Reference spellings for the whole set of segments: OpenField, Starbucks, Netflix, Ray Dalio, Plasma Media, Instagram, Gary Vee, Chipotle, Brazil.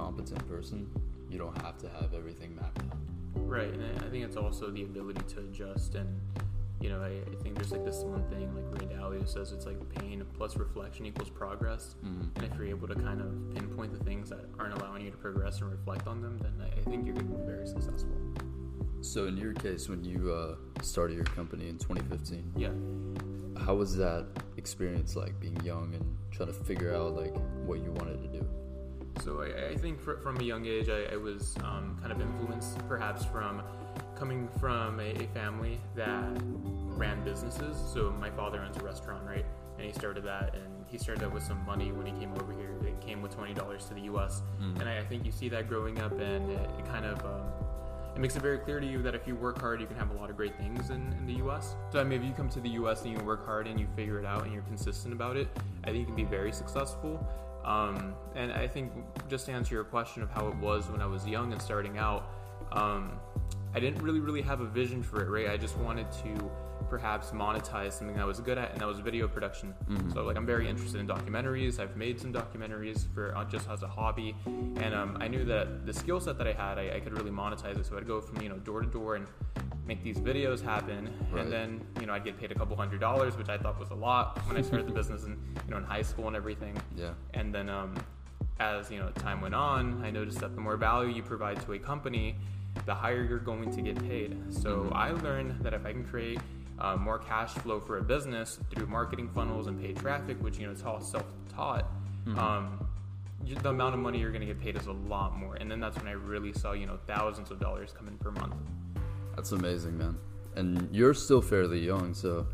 competent person, you don't have to have everything mapped out. Right, and I think it's also the ability to adjust. And, you know, I think there's like this one thing, like Ray Dalio says, it's like pain plus reflection equals progress. Mm-hmm. And if you're able to kind of pinpoint the things that aren't allowing you to progress and reflect on them, then I think you're going to be very successful. So in your case, when you started your company in 2015, how was that experience like, being young and trying to figure out like what you wanted to do? So I think from a young age, I was kind of influenced perhaps from coming from a family that ran businesses. So my father owns a restaurant, right? And he started that, and he started that with some money when he came over here. It came with $20 to the U.S. Mm-hmm. And I think you see that growing up, and it kind of... It makes it very clear to you that if you work hard, you can have a lot of great things in the U.S. So I mean, if you come to the U.S. and you work hard and you figure it out and you're consistent about it, I think you can be very successful. And I think just to answer your question of how it was when I was young and starting out, I didn't really have a vision for it, right? I just wanted to perhaps monetize something that I was good at, and that was video production. Mm-hmm. So like, I'm very interested in documentaries. I've made some documentaries for just as a hobby, and I knew that the skill set that I had, I could really monetize it. So I'd go from, you know, door to door and make these videos happen, right. And then, you know, I'd get paid $200, which I thought was a lot when I started the business, and, you know, in high school and everything. Yeah. And then as, you know, time went on, I noticed that the more value you provide to a company, the higher you're going to get paid. So mm-hmm. I learned that if I can create more cash flow for a business through marketing funnels and paid traffic, which, you know, it's all self-taught, mm-hmm. The amount of money you're going to get paid is a lot more. And then that's when I really saw, you know, thousands of dollars come in per month. That's amazing, man. And you're still fairly young, so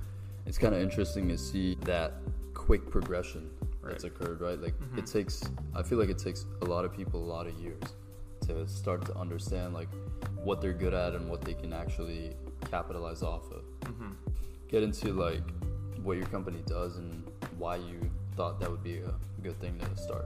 it's kind of interesting to see that quick progression that's occurred, right? Like mm-hmm. I feel like it takes a lot of people a lot of years to start to understand like what they're good at and what they can actually capitalize off of. Mm-hmm. Get into like what your company does and why you thought that would be a good thing to start.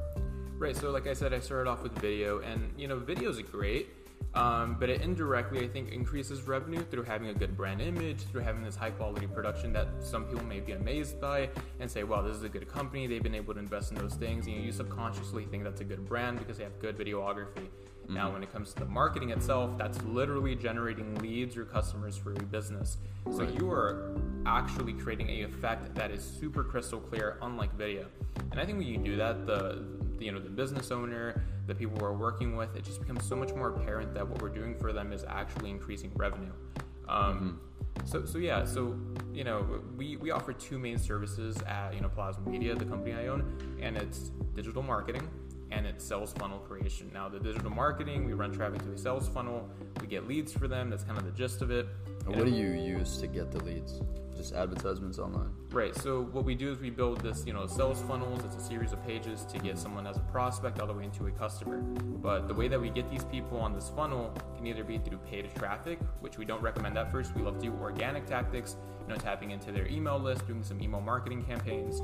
Right, so like I said, I started off with video, and you know, video is great, but it indirectly I think increases revenue through having a good brand image, through having this high quality production that some people may be amazed by and say, wow, this is a good company, they've been able to invest in those things. You know, you subconsciously think that's a good brand because they have good videography. Mm-hmm. Now, when it comes to the marketing itself, that's literally generating leads or customers for your business. So you are actually creating an effect that is super crystal clear, unlike video. And I think when you do that, the business owner, the people we're working with, it just becomes so much more apparent that what we're doing for them is actually increasing revenue. Mm-hmm. So you know, we offer two main services at, you know, Plasma Media, the company I own, and it's digital marketing and it's sales funnel creation. Now, the digital marketing, we run traffic to a sales funnel, we get leads for them, that's kind of the gist of it. And what do you use to get the leads? Just advertisements online? Right, so what we do is we build this, you know, sales funnels. It's a series of pages to get someone as a prospect all the way into a customer. But the way that we get these people on this funnel can either be through paid traffic, which we don't recommend at first. We love to do organic tactics, you know, tapping into their email list, doing some email marketing campaigns,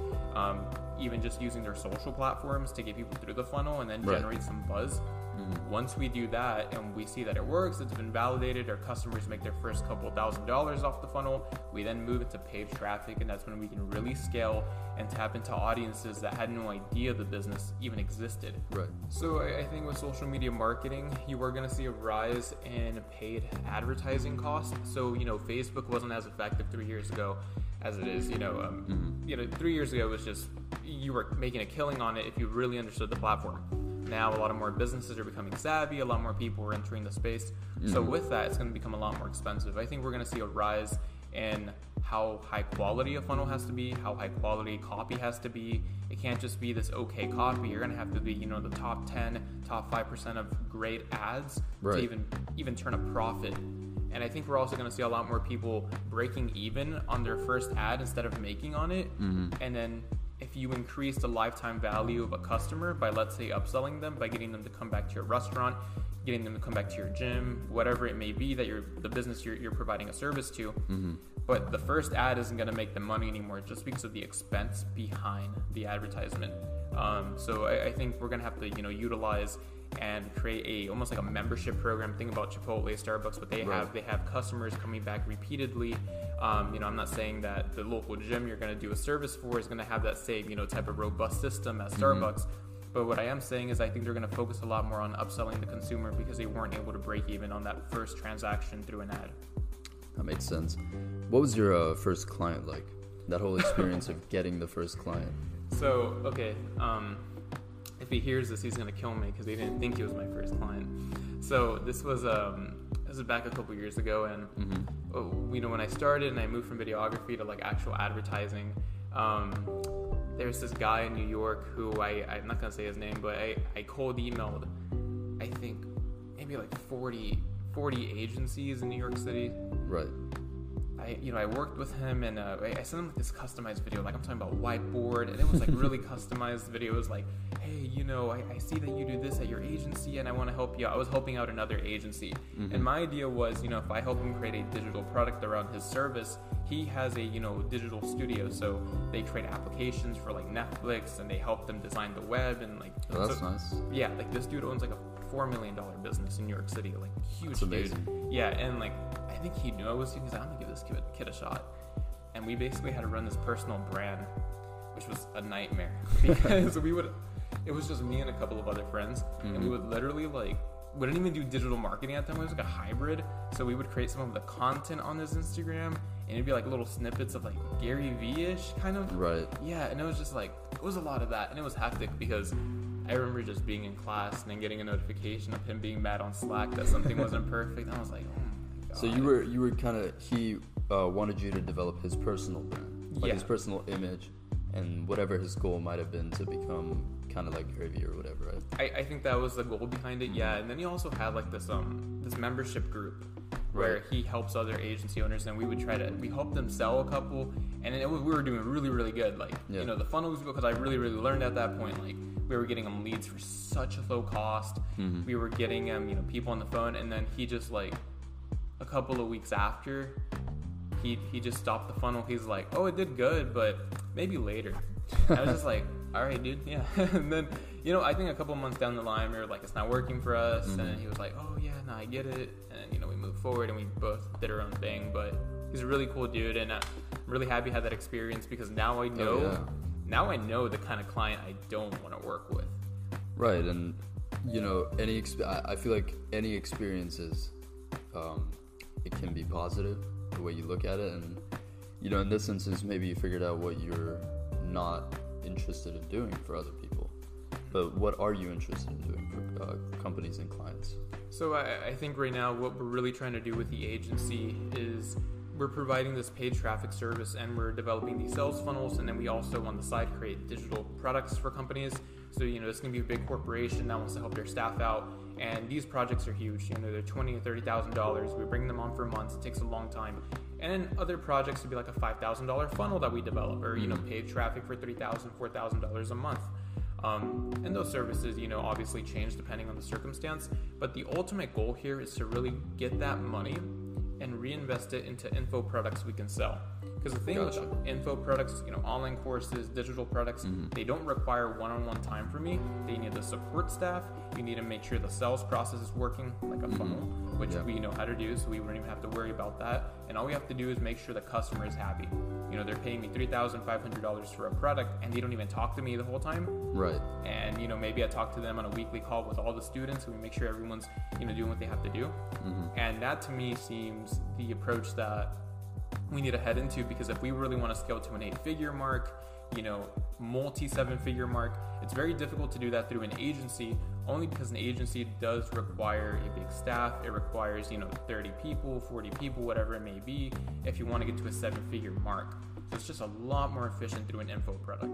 even just using their social platforms to get people through the funnel and then generate some buzz. Mm-hmm. Once we do that and we see that it works, it's been validated, our customers make their first $2,000 off the funnel, we then move into paid traffic, and that's when we can really scale and tap into audiences that had no idea the business even existed. Right. So I think with social media marketing, you are going to see a rise in paid advertising costs. So, you know, Facebook wasn't as effective 3 years ago as it is, you know. You know, 3 years ago it was just, you were making a killing on it if you really understood the platform. Now a lot of more businesses are becoming savvy, a lot more people are entering the space. Mm-hmm. So with that, it's going to become a lot more expensive. I think we're going to see a rise in how high quality a funnel has to be, how high quality copy has to be. It can't just be this okay copy. You're going to have to be, you know, the top 10, top 5% of great ads to even turn a profit. And I think we're also going to see a lot more people breaking even on their first ad instead of making on it. Mm-hmm. And then if you increase the lifetime value of a customer by, let's say, upselling them, by getting them to come back to your restaurant, getting them to come back to your gym, whatever it may be that the business you're providing a service to, mm-hmm. but the first ad isn't going to make them money anymore just because of the expense behind the advertisement. So I think we're going to have to, you know, utilize and create almost like a membership program. Think about Chipotle, Starbucks, what they have. They have customers coming back repeatedly. You know, I'm not saying that the local gym you're going to do a service for is going to have that same, you know, type of robust system as Starbucks, But what I am saying is I think they're going to focus a lot more on upselling the consumer because they weren't able to break even on that first transaction through an ad. That makes sense. What was your first client like? That whole experience of getting the first client. So, okay, if he hears this, he's going to kill me because he didn't think he was my first client. So this was back a couple years ago, and when I started and I moved from videography to like actual advertising, there's this guy in New York who I'm not going to say his name, but I cold emailed, I think, maybe like 40 agencies in New York City. Right. I worked with him, and I sent him like this customized video. Like, I'm talking about whiteboard, and it was like really customized videos. Like, hey, I see that you do this at your agency, and I want to help you out. I was helping out another agency, and my idea was, if I help him create a digital product around his service, he has a digital studio, so they create applications for like Netflix, and they help them design the web, and like. Oh, that's nice. Yeah, like this dude owns like a $4 million business in New York City, like huge. That's amazing. Dude. Yeah, and like. I think he knew I was because I'm gonna give this kid a shot, and we basically had to run this personal brand, which was a nightmare because it was just me and a couple of other friends, and we would literally we didn't even do digital marketing at the time. It was like a hybrid, so we would create some of the content on his Instagram, and it'd be like little snippets of like Gary V-ish kind of, right? Yeah, and it was just like it was a lot of that, and it was hectic because. I remember just being in class and then getting a notification of him being mad on Slack that something wasn't perfect, and I was like. Oh. So you were kind of, he wanted you to develop his personal brand, his personal image, and whatever his goal might have been to become kind of like Gary Vee or whatever, right? I think that was the goal behind it, yeah. And then he also had like this membership group where he helps other agency owners, and we helped them sell a couple, and we were doing really, really good. Like, the funnel was good because I really, really learned at that point, like, we were getting them leads for such a low cost. We were getting them, people on the phone, and then he just like, a couple of weeks after, he just stopped the funnel. He's like, oh, it did good, but maybe later. I was just like, all right, dude, yeah. And then, I think a couple months down the line, we were like, it's not working for us. And then he was like, oh, yeah, no, I get it. And, we moved forward, and we both did our own thing. But he's a really cool dude, and I'm really happy I had that experience because now I know now I know the kind of client I don't want to work with. Right, and, I feel like any experiences, it can be positive the way you look at it, and in this instance maybe you figured out what you're not interested in doing for other people, but what are you interested in doing for companies and clients? So I think right now what we're really trying to do with the agency is we're providing this paid traffic service, and we're developing these sales funnels, and then we also on the side create digital products for companies. So it's gonna be a big corporation that wants to help their staff out, and these projects are huge. They're $20,000 to $30,000. We bring them on for months. It takes a long time. And other projects would be like a $5,000 funnel that we develop, or paid traffic for $3,000, $4,000 a month. And those services, obviously change depending on the circumstance. But the ultimate goal here is to really get that money and reinvest it into info products we can sell. Because the thing with info products, online courses, digital products, they don't require one-on-one time from me. They need the support staff. You need to make sure the sales process is working like a funnel, which we know how to do, so we wouldn't even have to worry about that. And all we have to do is make sure the customer is happy. They're paying me $3,500 for a product, and they don't even talk to me the whole time. Right. And, maybe I talk to them on a weekly call with all the students, and we make sure everyone's, doing what they have to do. And that, to me, seems the approach that we need to head into, because if we really want to scale to an 8-figure mark, multi-7-figure mark, it's very difficult to do that through an agency, only because an agency does require a big staff. It requires, 30 people, 40 people, whatever it may be, if you want to get to a 7-figure mark. So it's just a lot more efficient through an info product.